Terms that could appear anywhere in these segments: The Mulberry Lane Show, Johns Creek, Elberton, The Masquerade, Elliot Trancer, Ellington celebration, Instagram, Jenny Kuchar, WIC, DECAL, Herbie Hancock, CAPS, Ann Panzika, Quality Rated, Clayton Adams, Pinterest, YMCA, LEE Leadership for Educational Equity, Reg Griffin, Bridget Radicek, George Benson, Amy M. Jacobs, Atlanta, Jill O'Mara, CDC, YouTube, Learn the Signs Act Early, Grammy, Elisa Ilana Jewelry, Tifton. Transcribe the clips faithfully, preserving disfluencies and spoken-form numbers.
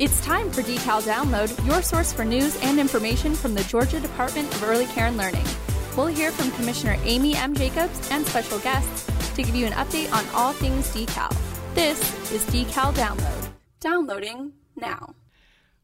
It's time for DECAL Download, your source for news and information from the Georgia Department of Early Care and Learning. We'll hear from Commissioner Amy M. Jacobs and special guests to give you an update on all things DECAL. This is DECAL Download. Downloading now.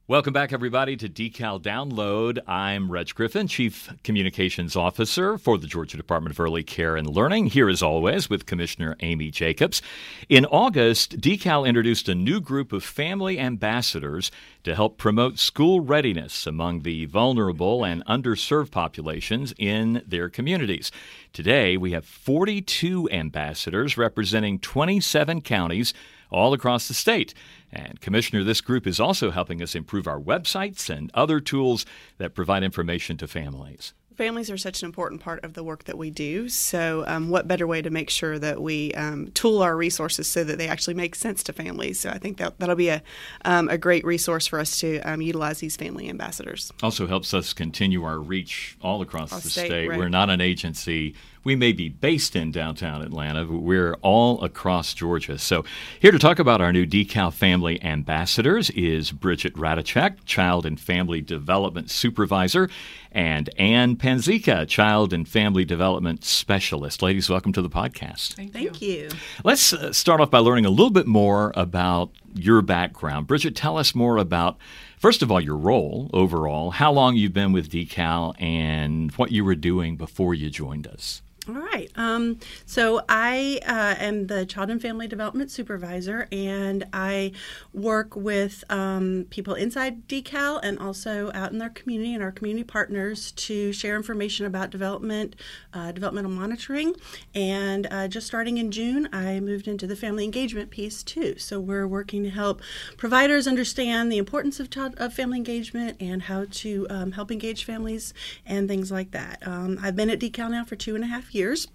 Welcome back, everybody, to DECAL Download. I'm Reg Griffin, Chief Communications Officer for the Georgia Department of Early Care and Learning, here as always with Commissioner Amy Jacobs. In August, DECAL introduced a new group of family ambassadors to help promote school readiness among the vulnerable and underserved populations in their communities. Today, we have forty-two ambassadors representing twenty-seven counties all across the state. And Commissioner, this group is also helping us improve our websites and other tools that provide information to families. Families are such an important part of the work that we do, so um, what better way to make sure that we um, tool our resources so that they actually make sense to families. So I think that, that'll be a, um, a great resource for us to um, utilize these family ambassadors. Also helps us continue our reach all across all the state. state. Right. We're not an agency. We may be based in downtown Atlanta, but we're all across Georgia. So here to talk about our new DECAL Family Ambassadors is Bridget Radicek, Child and Family Development Supervisor, and Ann Panzika, Child and Family Development Specialist. Ladies, welcome to the podcast. Thank you. Thank you. Let's uh, start off by learning a little bit more about your background. Bridget, tell us more about, first of all, your role overall, how long you've been with DECAL, and what you were doing before you joined us. All right. Um, so I uh, am the Child and Family Development Supervisor, and I work with um, people inside DECAL and also out in their community and our community partners to share information about development, uh, developmental monitoring. And uh, just starting in June, I moved into the family engagement piece too. So we're working to help providers understand the importance of, child, of family engagement and how to um, help engage families and things like that. Um, I've been at DECAL now for two and a half years. years.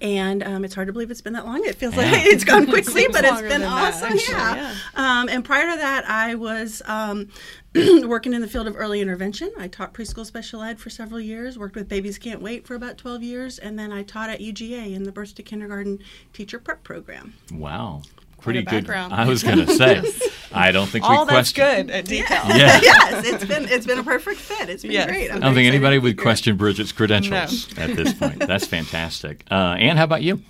And um, it's hard to believe it's been that long. It feels like it's gone quickly, but it's been awesome. Yeah. yeah. Um, and prior to that, I was um, working in the field of early intervention. I taught preschool special ed for several years, worked with Babies Can't Wait for about twelve years, and then I taught at U G A in the Birth to Kindergarten Teacher Prep Program. Wow. Pretty good. I was going to say, yes. I don't think all we question. All that's good at DECAL. Yeah. Yeah. Yes, it's been it's been a perfect fit. It's been yes. great. I'm I don't think anybody would question Bridget's credentials no. at this point. That's fantastic. Uh, Ann, how about you?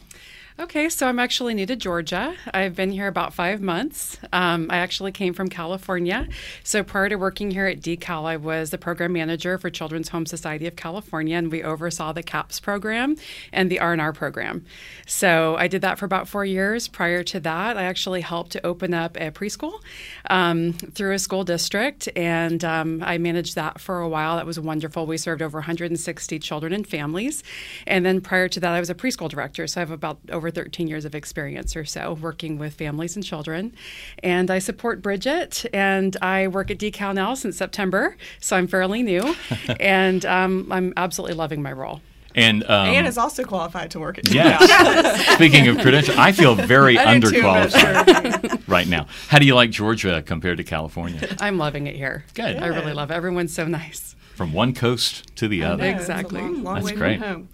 Okay, so I'm actually new to Georgia. I've been here about five months. Um, I actually came from California. So prior to working here at DECAL, I was the program manager for Children's Home Society of California, and we oversaw the CAPS program and the R and R program. So I did that for about four years. Prior to that, I actually helped to open up a preschool um, through a school district, and um, I managed that for a while. That was wonderful. We served over one hundred sixty children and families. And then prior to that, I was a preschool director, so I have about over over thirteen years of experience or so working with families and children. And I support Bridget, and I work at DECAL now since September, so I'm fairly new, and um, I'm absolutely loving my role. And um, Ann is also qualified to work at DECAL. Yes. Yes. Speaking of credentials, I feel very I underqualified too, right now. How do you like Georgia compared to California? I'm loving it here. Good. Good. I really love it. Everyone's so nice. From one coast to the I other. Know, exactly. It's a long, long That's way great. From home.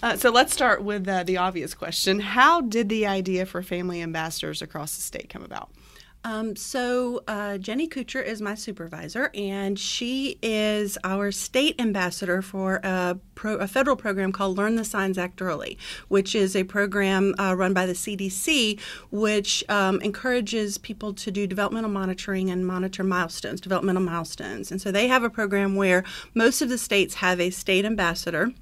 Uh, so let's start with uh, the obvious question. How did the idea for family ambassadors across the state come about? Um, so uh, Jenny Kuchar is my supervisor, and she is our state ambassador for a, pro- a federal program called Learn the Signs Act Early, which is a program uh, run by the C D C, which um, encourages people to do developmental monitoring and monitor milestones, developmental milestones. And so they have a program where most of the states have a state ambassador.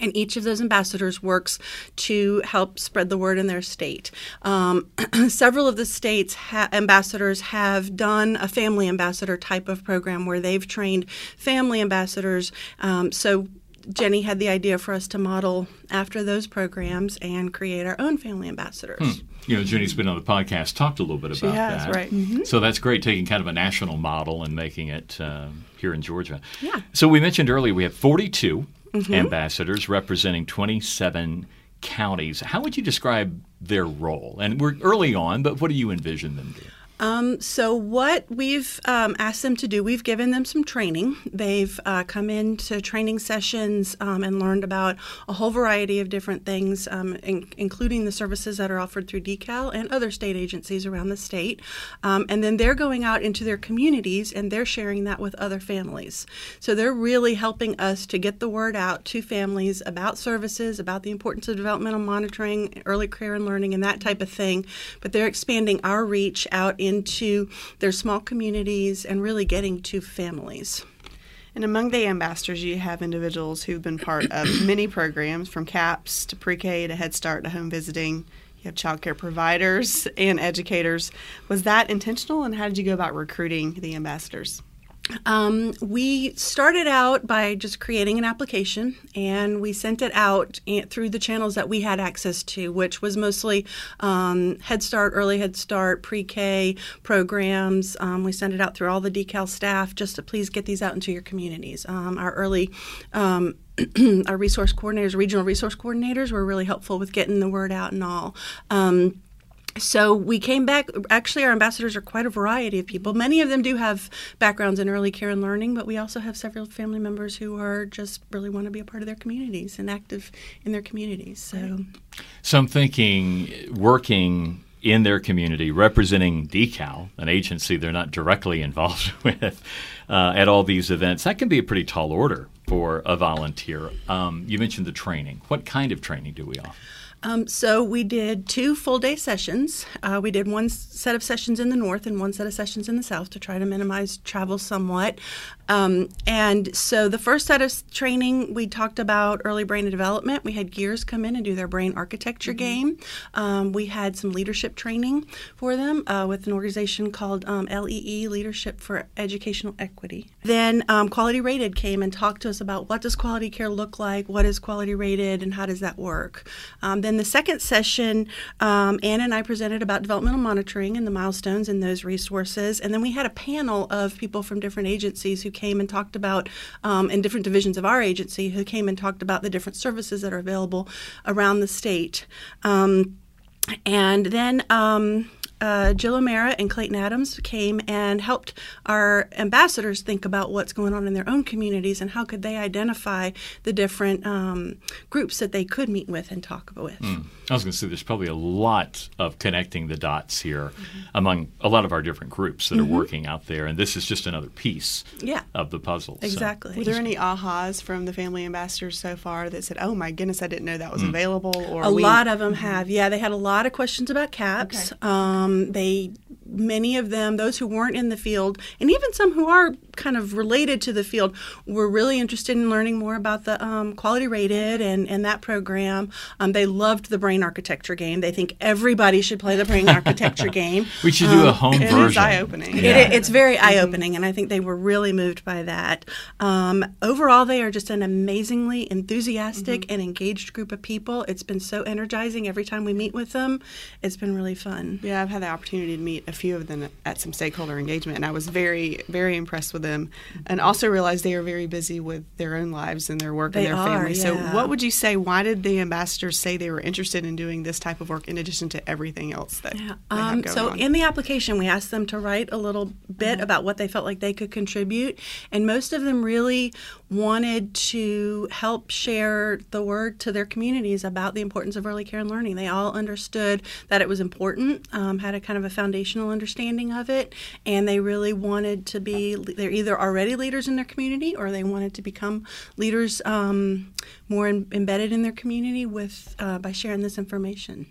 And each of those ambassadors works to help spread the word in their state. Um, several of the states' ha- ambassadors have done a family ambassador type of program where they've trained family ambassadors. Um, so Jenny had the idea for us to model after those programs and create our own family ambassadors. Hmm. You know, Jenny's been on the podcast, talked a little bit about she has, that. Right. Mm-hmm. So that's great, taking kind of a national model and making it uh, here in Georgia. Yeah. So we mentioned earlier we have forty-two. Mm-hmm. Ambassadors representing twenty-seven counties. How would you describe their role? And we're early on, but what do you envision them doing? Um, so what we've um, asked them to do, we've given them some training. They've uh, come into training sessions um, and learned about a whole variety of different things, um, in, including the services that are offered through DECAL and other state agencies around the state. Um, and then they're going out into their communities and they're sharing that with other families. So they're really helping us to get the word out to families about services, about the importance of developmental monitoring, early care and learning, and that type of thing. But they're expanding our reach out into their small communities and really getting to families. And among the ambassadors, you have individuals who've been part of many programs, from CAPS to pre-K to Head Start to home visiting. You have child care providers and educators. Was that intentional, and how did you go about recruiting the ambassadors? Um, we started out by just creating an application, and we sent it out through the channels that we had access to, which was mostly um, Head Start, Early Head Start, pre-K programs. Um, we sent it out through all the DECAL staff just to please get these out into your communities. Um, our early um, our resource coordinators, regional resource coordinators, were really helpful with getting the word out and all. Um, So we came back. Actually, our ambassadors are quite a variety of people. Many of them do have backgrounds in early care and learning, but we also have several family members who are just really want to be a part of their communities and active in their communities. So, so I'm thinking working in their community, representing DECAL, an agency they're not directly involved with, uh, at all these events, that can be a pretty tall order for a volunteer. Um, you mentioned the training. What kind of training do we offer? Um, so we did two full-day sessions. Uh, we did one set of sessions in the north and one set of sessions in the south to try to minimize travel somewhat. Um, and so the first set of training, we talked about early brain development. We had GEARS come in and do their brain architecture mm-hmm. game. Um, we had some leadership training for them uh, with an organization called um, L E E Leadership for Educational Equity. Then um, Quality Rated came and talked to us about what does quality care look like, what is quality rated, and how does that work. Um, then In the second session, um, Ann and I presented about developmental monitoring and the milestones in those resources. And then we had a panel of people from different agencies who came and talked about, um, and different divisions of our agency, who came and talked about the different services that are available around the state. Um, and then... Um, Uh, Jill O'Mara and Clayton Adams came and helped our ambassadors think about what's going on in their own communities and how could they identify the different um, groups that they could meet with and talk with. Mm. I was going to say there's probably a lot of connecting the dots here mm-hmm. among a lot of our different groups that mm-hmm. are working out there, and this is just another piece yeah. of the puzzle. Exactly. So. Were there any ahas from the family ambassadors so far that said, oh my goodness, I didn't know that was mm. available? Or A we- lot of them mm-hmm. have. Yeah, they had a lot of questions about CAPS. Okay. Um, They, many of them, those who weren't in the field, and even some who are kind of related to the field, were really interested in learning more about the um, Quality Rated and, and that program. Um, they loved the brain architecture game. They think everybody should play the brain architecture game. We should um, do a home it version. Is eye-opening. Yeah. It, it's very mm-hmm. eye-opening, and I think they were really moved by that. Um, overall, they are just an amazingly enthusiastic mm-hmm. and engaged group of people. It's been so energizing every time we meet with them. It's been really fun. Yeah, I've had the opportunity to meet a few of them at some stakeholder engagement, and I was very, very impressed with them, and also realized they are very busy with their own lives and their work they and their are, family. Yeah. So what would you say, why did the ambassadors say they were interested in doing this type of work in addition to everything else that yeah. they have um, going so on? So in the application, we asked them to write a little bit uh-huh. about what they felt like they could contribute, and most of them really wanted to help share the word to their communities about the importance of early care and learning. They all understood that it was important, um, had a kind of a foundational understanding of it, and they really wanted to be, they're either already leaders in their community or they wanted to become leaders um, more in, embedded in their community with uh, by sharing this information.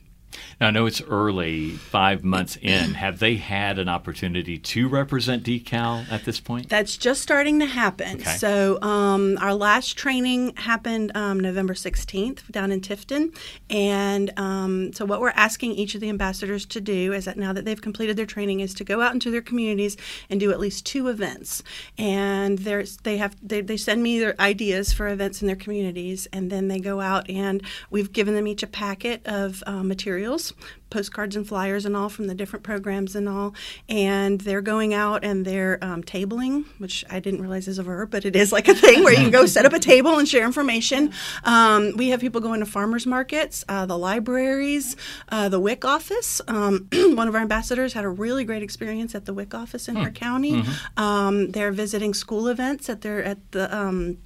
Now, I know it's early, five months in. Have they had an opportunity to represent DECAL at this point? That's just starting to happen. Okay. So um, our last training happened um, November sixteenth down in Tifton. And um, so what we're asking each of the ambassadors to do is that now that they've completed their training is to go out into their communities and do at least two events. And there's, they, have, they, they send me their ideas for events in their communities, and then they go out and we've given them each a packet of uh, materials materials, postcards and flyers and all from the different programs and all, and they're going out and they're um, tabling, which I didn't realize is a verb, but it is like a thing where you can go set up a table and share information. Um, we have people going to farmers markets, uh, the libraries, uh, the W I C office. Um, one of our ambassadors had a really great experience at the W I C office in hmm. her county. Mm-hmm. Um, they're visiting school events at their at the um,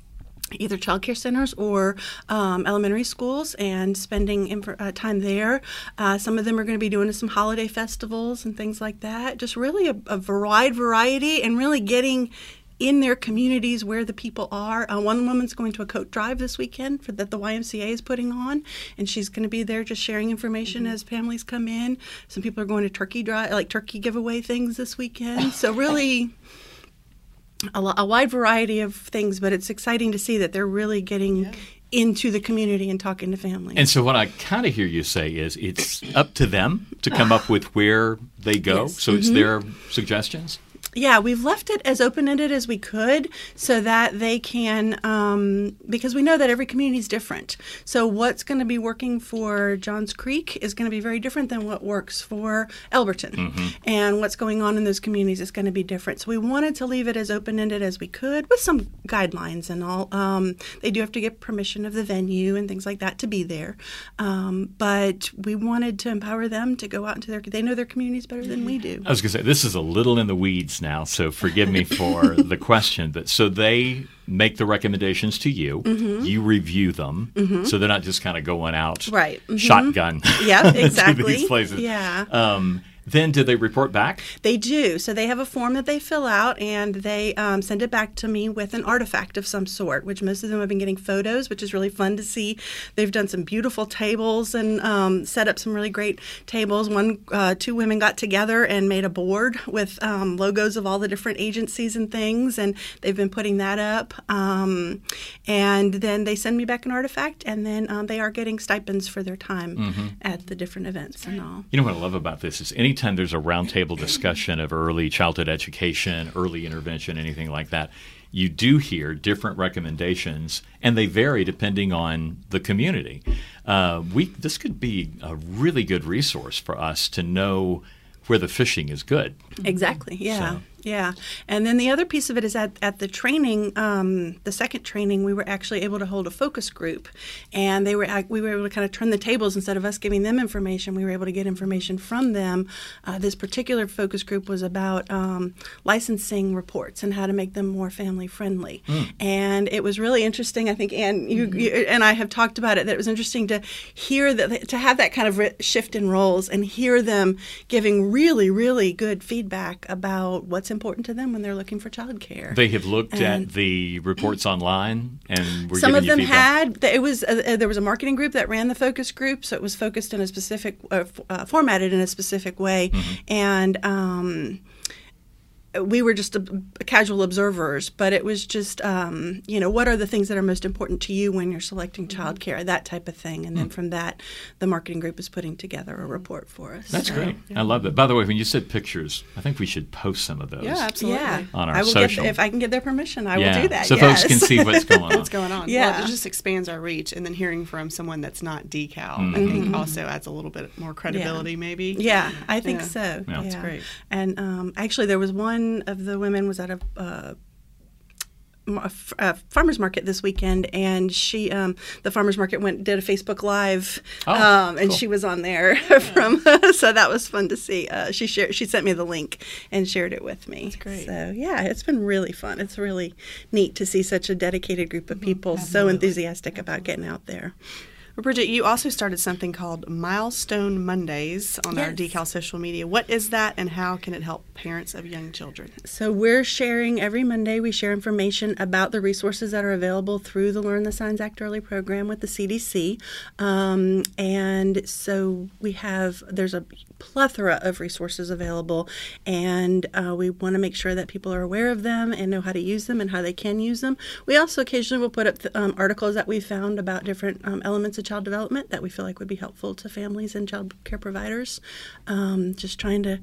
either child care centers or um, elementary schools and spending inf- uh, time there. Uh, some of them are going to be doing some holiday festivals and things like that. Just really a, a wide variety and really getting in their communities where the people are. Uh, one woman's going to a coat drive this weekend for, that the Y M C A is putting on, and she's going to be there just sharing information mm-hmm. as families come in. Some people are going to turkey drive, like turkey giveaway things this weekend. So really... A, lo- a wide variety of things, but it's exciting to see that they're really getting yeah. into the community and talking to families. And so what I kind of hear you say is it's up to them to come up with where they go, yes. so it's mm-hmm. their suggestions? Yeah, we've left it as open-ended as we could so that they can, um, because we know that every community is different. So what's going to be working for Johns Creek is going to be very different than what works for Elberton. Mm-hmm. And what's going on in those communities is going to be different. So we wanted to leave it as open-ended as we could with some guidelines and all. Um, they do have to get permission of the venue and things like that to be there. Um, but we wanted to empower them to go out into their, they know their communities better than we do. I was going to say, this is a little in the weeds now, so forgive me for the question, but so they make the recommendations to you, mm-hmm. you review them, mm-hmm. so they're not just kind of going out right. mm-hmm. shotgun yep, exactly. to these places. Yeah. Um, then do they report back? They do. So they have a form that they fill out, and they um, send it back to me with an artifact of some sort, which most of them have been getting photos, which is really fun to see. They've done some beautiful tables and um, set up some really great tables. One, uh, two women got together and made a board with um, logos of all the different agencies and things, and they've been putting that up. Um, and then they send me back an artifact, and then um, they are getting stipends for their time mm-hmm. at the different events and all. You know what I love about this is any Anytime there's a roundtable discussion of early childhood education, early intervention, anything like that, you do hear different recommendations, and they vary depending on the community. Uh, we this could be a really good resource for us to know where the fishing is good. Exactly, yeah. So. Yeah. And then the other piece of it is at, at the training, um, the second training, we were actually able to hold a focus group. And they were we were able to kind of turn the tables. Instead of us giving them information, we were able to get information from them. Uh, this particular focus group was about um, licensing reports and how to make them more family friendly. Mm. And it was really interesting. I think Ann, you, you and I have talked about it, that it was interesting to hear that, to have that kind of shift in roles and hear them giving really, really good feedback about what's important to them when they're looking for childcare. They have looked and at the reports online, and were some of them feedback. had. It was uh, there was a marketing group that ran the focus group, so it was focused in a specific, uh, f- uh, formatted in a specific way, mm-hmm. and. Um, We were just a, a casual observers, but it was just, um, you know, what are the things that are most important to you when you're selecting childcare, that type of thing. And then from that, the marketing group is putting together a report for us. That's so, great. Yeah. I love that. By the way, when you said pictures, I think we should post some of those. Yeah, absolutely. Yeah. On our I will social. Get, if I can get their permission, I yeah. will do that. So yes. folks can see what's going on. What's going on. Yeah. Well, it just expands our reach. And then hearing from someone that's not DECAL, mm-hmm. I think mm-hmm. also adds a little bit more credibility yeah. maybe. Yeah, I think yeah. so. Yeah. Yeah. That's great. And um, actually there was one One of the women was at a, uh, a farmer's market this weekend, and she, um, the farmer's market went did a Facebook Live, oh, um, and cool. she was on there yeah. from. So that was fun to see. Uh, she shared, she sent me the link and shared it with me. That's great. So yeah, it's been really fun. It's really neat to see such a dedicated group of people mm-hmm. so enthusiastic about getting out there. Well, Bridget, you also started something called Milestone Mondays on yes. our DECAL social media. What is that, and how can it help parents of young children? So we're sharing every Monday. We share information about the resources that are available through the Learn the Signs Act Early program with the C D C. Um, and so we have, there's a plethora of resources available, and uh, we want to make sure that people are aware of them and know how to use them and how they can use them. We also occasionally will put up th- um, articles that we found about different um, elements of child development that we feel like would be helpful to families and child care providers. Um, just trying to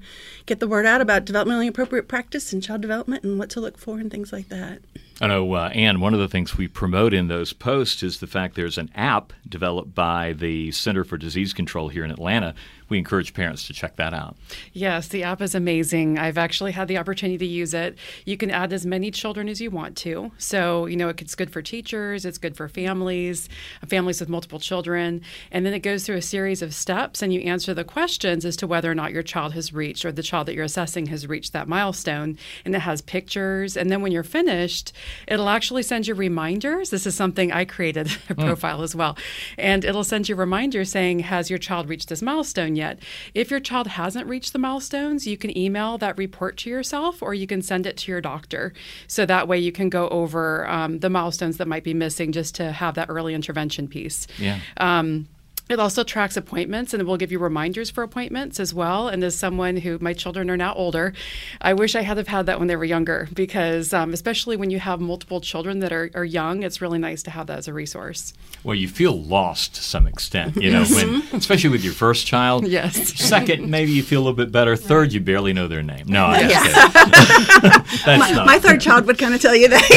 get the word out about developmentally appropriate practice and child development and what to look for and things like that. I know, uh, Ann, one of the things we promote in those posts is the fact there's an app developed by the Center for Disease Control here in Atlanta. We encourage parents to check that out. Yes, the app is amazing. I've actually had the opportunity to use it. You can add as many children as you want to. So, you know, it's good for teachers, it's good for families, families with multiple children. And then it goes through a series of steps and you answer the questions as to whether or not your child has reached, or the child that you're assessing has reached, that milestone. And it has pictures. And then when you're finished, it'll actually send you reminders. This is something I created a profile mm. as well. And it'll send you reminders saying, has your child reached this milestone yet? Yet. If your child hasn't reached the milestones, you can email that report to yourself, or you can send it to your doctor. So that way you can go over um, the milestones that might be missing, just to have that early intervention piece. Yeah. Um, It also tracks appointments, and it will give you reminders for appointments as well. And as someone who, my children are now older, I wish I had have had that when they were younger, because um, especially when you have multiple children that are, are young, it's really nice to have that as a resource. Well, you feel lost to some extent, you know, when, especially with your first child. Yes. Second, maybe you feel a little bit better. Third, you barely know their name. No, I yes. That's my, not my third child would kind of tell you that.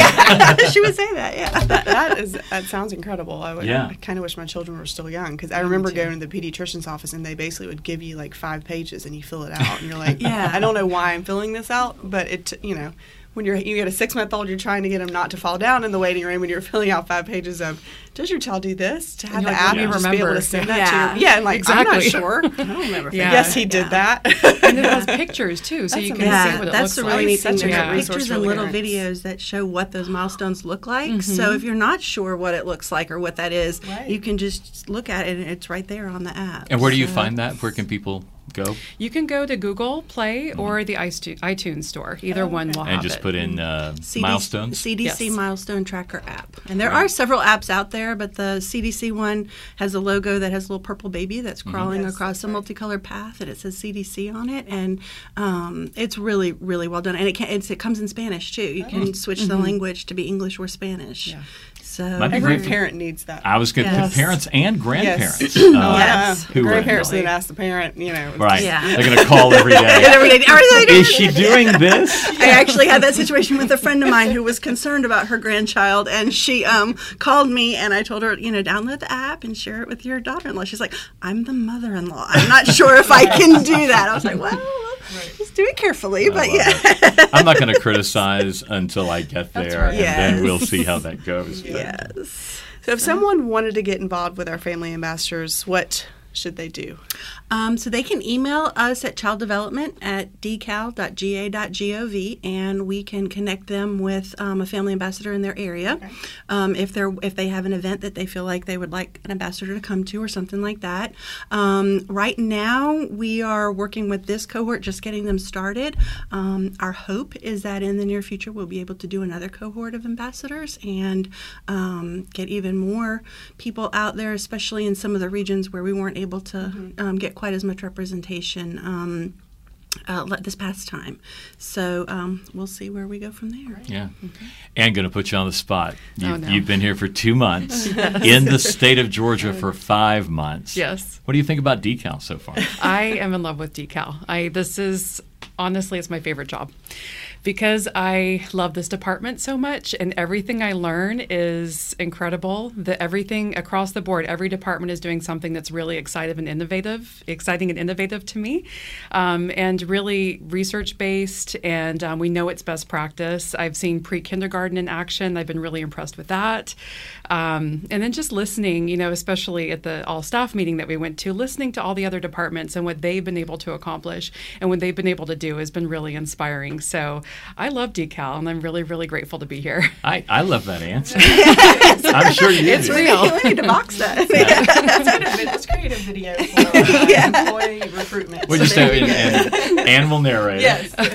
Yeah. She would say that, yeah. That, that, is, that sounds incredible. I would yeah. kind of wish my children were still young, because I I remember going to the pediatrician's office and they basically would give you like five pages and you fill it out and you're like, yeah, I don't know why I'm filling this out, but it, you know, when you're you get a six month old, you're trying to get them not to fall down in the waiting room and you're filling out five pages of, does your child do this? To have the app, you remember, be able to send yeah. that to your, yeah, and like exactly. I'm not sure. I don't remember. Yeah. Yes, he did yeah. that, and it has pictures too, so that's you can yeah. see what it that's looks the really like. That's the really neat thing. Yeah. Pictures and little videos that show what those milestones look like. Mm-hmm. So if you're not sure what it looks like or what that is, right. you can just look at it, and it's right there on the app. And where do you so. find that? Where can people? Go. You can go to Google Play mm-hmm. or the iTunes store. Either oh, one will and have it. And just put in uh, C D C, milestones? C D C yes. Milestone Tracker app. And there right. are several apps out there, but the C D C one has a logo that has a little purple baby that's crawling mm-hmm. yes, across a right. multicolored path, and it says C D C on it. And um, it's really, really well done. And it, can, it's, it comes in Spanish, too. You oh. can switch mm-hmm. the language to be English or Spanish. Yeah. So every parent needs that. I was going to yes. parents and grandparents. Yes. Uh, yes. Who grandparents didn't ask the parent, you know. Right. Yeah. They're going to call every day. every day. Every day. Is she doing this? I actually had that situation with a friend of mine who was concerned about her grandchild, and she um, called me, and I told her, you know, download the app and share it with your daughter-in-law. She's like, I'm the mother-in-law. I'm not sure if I can do that. I was like, well. Right. Just do it carefully, I but yeah. I'm not going to criticize until I get there, right. and yes. then we'll see how that goes. Yes. But. So if so. someone wanted to get involved with our Family Ambassadors, what should they do? Um, so they can email us at child development at decal dot g a dot gov, and we can connect them with um, a family ambassador in their area. Okay. Um, if they're if they have an event that they feel like they would like an ambassador to come to or something like that. Um, right now, we are working with this cohort, just getting them started. Um, our hope is that in the near future, we'll be able to do another cohort of ambassadors and um, get even more people out there, especially in some of the regions where we weren't able to mm-hmm. um, get quite as much representation um, uh, this past time. So um, we'll see where we go from there. Right? Yeah. Okay. And going to put you on the spot. You, oh, no. You've been here for two months, in the state of Georgia for five months. Yes. What do you think about DECAL so far? I am in love with DECAL. I, this is, honestly, it's my favorite job. Because I love this department so much, and everything I learn is incredible. The, everything across the board, every department is doing something that's really exciting and innovative, exciting and innovative to me, um, and really research-based, and um, we know it's best practice. I've seen pre-kindergarten in action. I've been really impressed with that. Um, and then just listening, you know, especially at the all-staff meeting that we went to, listening to all the other departments and what they've been able to accomplish and what they've been able to do has been really inspiring. So I love DECAL, and I'm really, really grateful to be here. I, I love that answer. Yes. I'm sure you it's do. It's real. We need to box that. Yeah. Let's create a video for uh, yeah. employee recruitment. We'll so just have an animal narrator. Yes. Um,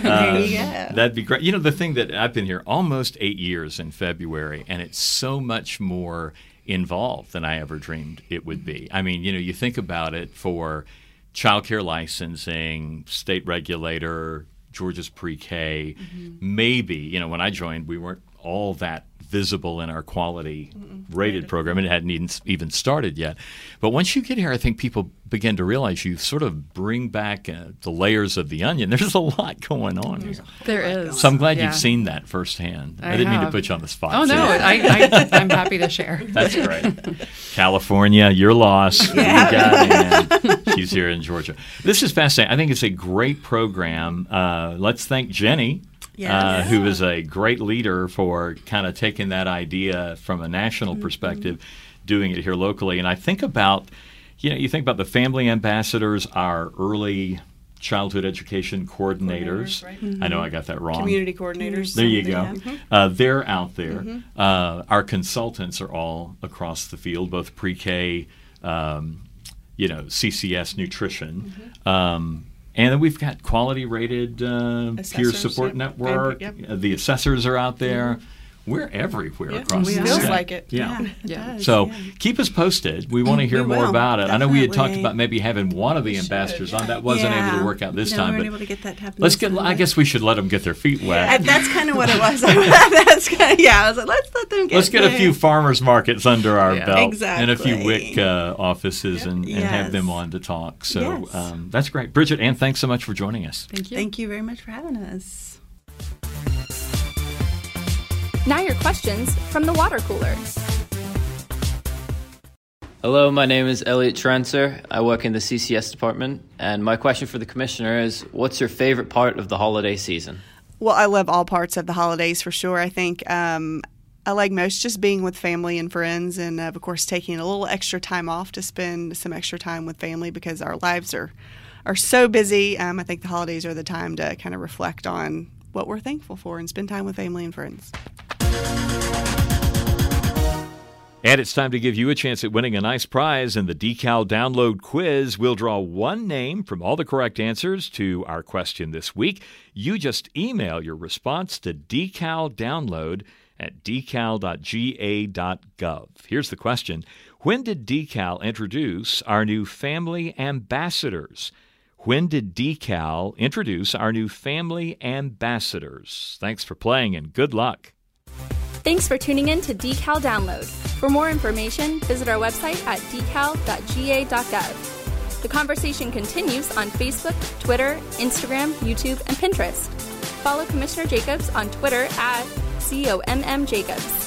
yeah. That'd be great. You know, the thing that I've been here almost eight years in February, and it's so much more involved than I ever dreamed it would be. I mean, you know, you think about it for childcare licensing, state regulator, Georgia's pre-K, mm-hmm. maybe, you know, when I joined, we weren't all that visible in our quality Mm-mm. rated program, and it hadn't even started yet. But once you get here, I think people begin to realize you sort of bring back uh, the layers of the onion. There's a lot going on here. There is. So I'm glad yeah. you've seen that firsthand. I, I didn't have. mean to put you on the spot. Oh, so no, I, I, I'm happy to share. That's great. California, you're lost. Yeah. You got it. She's here in Georgia. This is fascinating. I think it's a great program. Uh, let's thank Jenny. Yes. Uh, who is a great leader for kind of taking that idea from a national mm-hmm. perspective, doing it here locally. And I think about, you know, you think about the family ambassadors, our early childhood education coordinators. coordinators right? mm-hmm. I know I got that wrong. Community coordinators. There you go. Yeah. Uh, they're out there. Mm-hmm. Uh, our consultants are all across the field, both pre-K, um, you know, C C S nutrition. Mm-hmm. Um And then we've got Quality Rated uh, Peer Support yep. Network. Yep. Uh, the assessors are out there. Mm-hmm. We're everywhere yeah. across we the state. It feels like it. Yeah. yeah, it does, so yeah. keep us posted. We want to hear we more will. about it. Definitely. I know we had talked about maybe having one of the we ambassadors should. on. That wasn't yeah. able to work out this no, time. We but able to get that let's get. Time. I guess we should let them get their feet wet. Yeah. That's kind of what it was. That's kinda, yeah, I was like, let's let them get Let's get there. a few farmers markets under our yeah. belt exactly. and a few W I C uh, offices yep. and, yes. and have them on to talk. So yes. um, that's great. Bridget, Ann, thanks so much for joining us. Thank you. Thank you very much for having us. Now your questions from the water cooler. Hello, my name is Elliot Trancer. I work in the C C S department, and my question for the commissioner is, what's your favorite part of the holiday season? Well, I love all parts of the holidays for sure. I think um, I like most just being with family and friends, and uh, of course taking a little extra time off to spend some extra time with family because our lives are, are so busy. Um, I think the holidays are the time to kind of reflect on what we're thankful for and spend time with family and friends. And it's time to give you a chance at winning a nice prize in the DECAL Download Quiz. We'll draw one name from all the correct answers to our question this week. You just email your response to decaldownload at decal dot g a dot gov. Here's the question. When did DECAL introduce our new family ambassadors? When did DECAL introduce our new family ambassadors? Thanks for playing and good luck. Thanks for tuning in to DECAL Download. For more information, visit our website at decal dot g a dot gov. The conversation continues on Facebook, Twitter, Instagram, YouTube, and Pinterest. Follow Commissioner Jacobs on Twitter at C O M M Jacobs.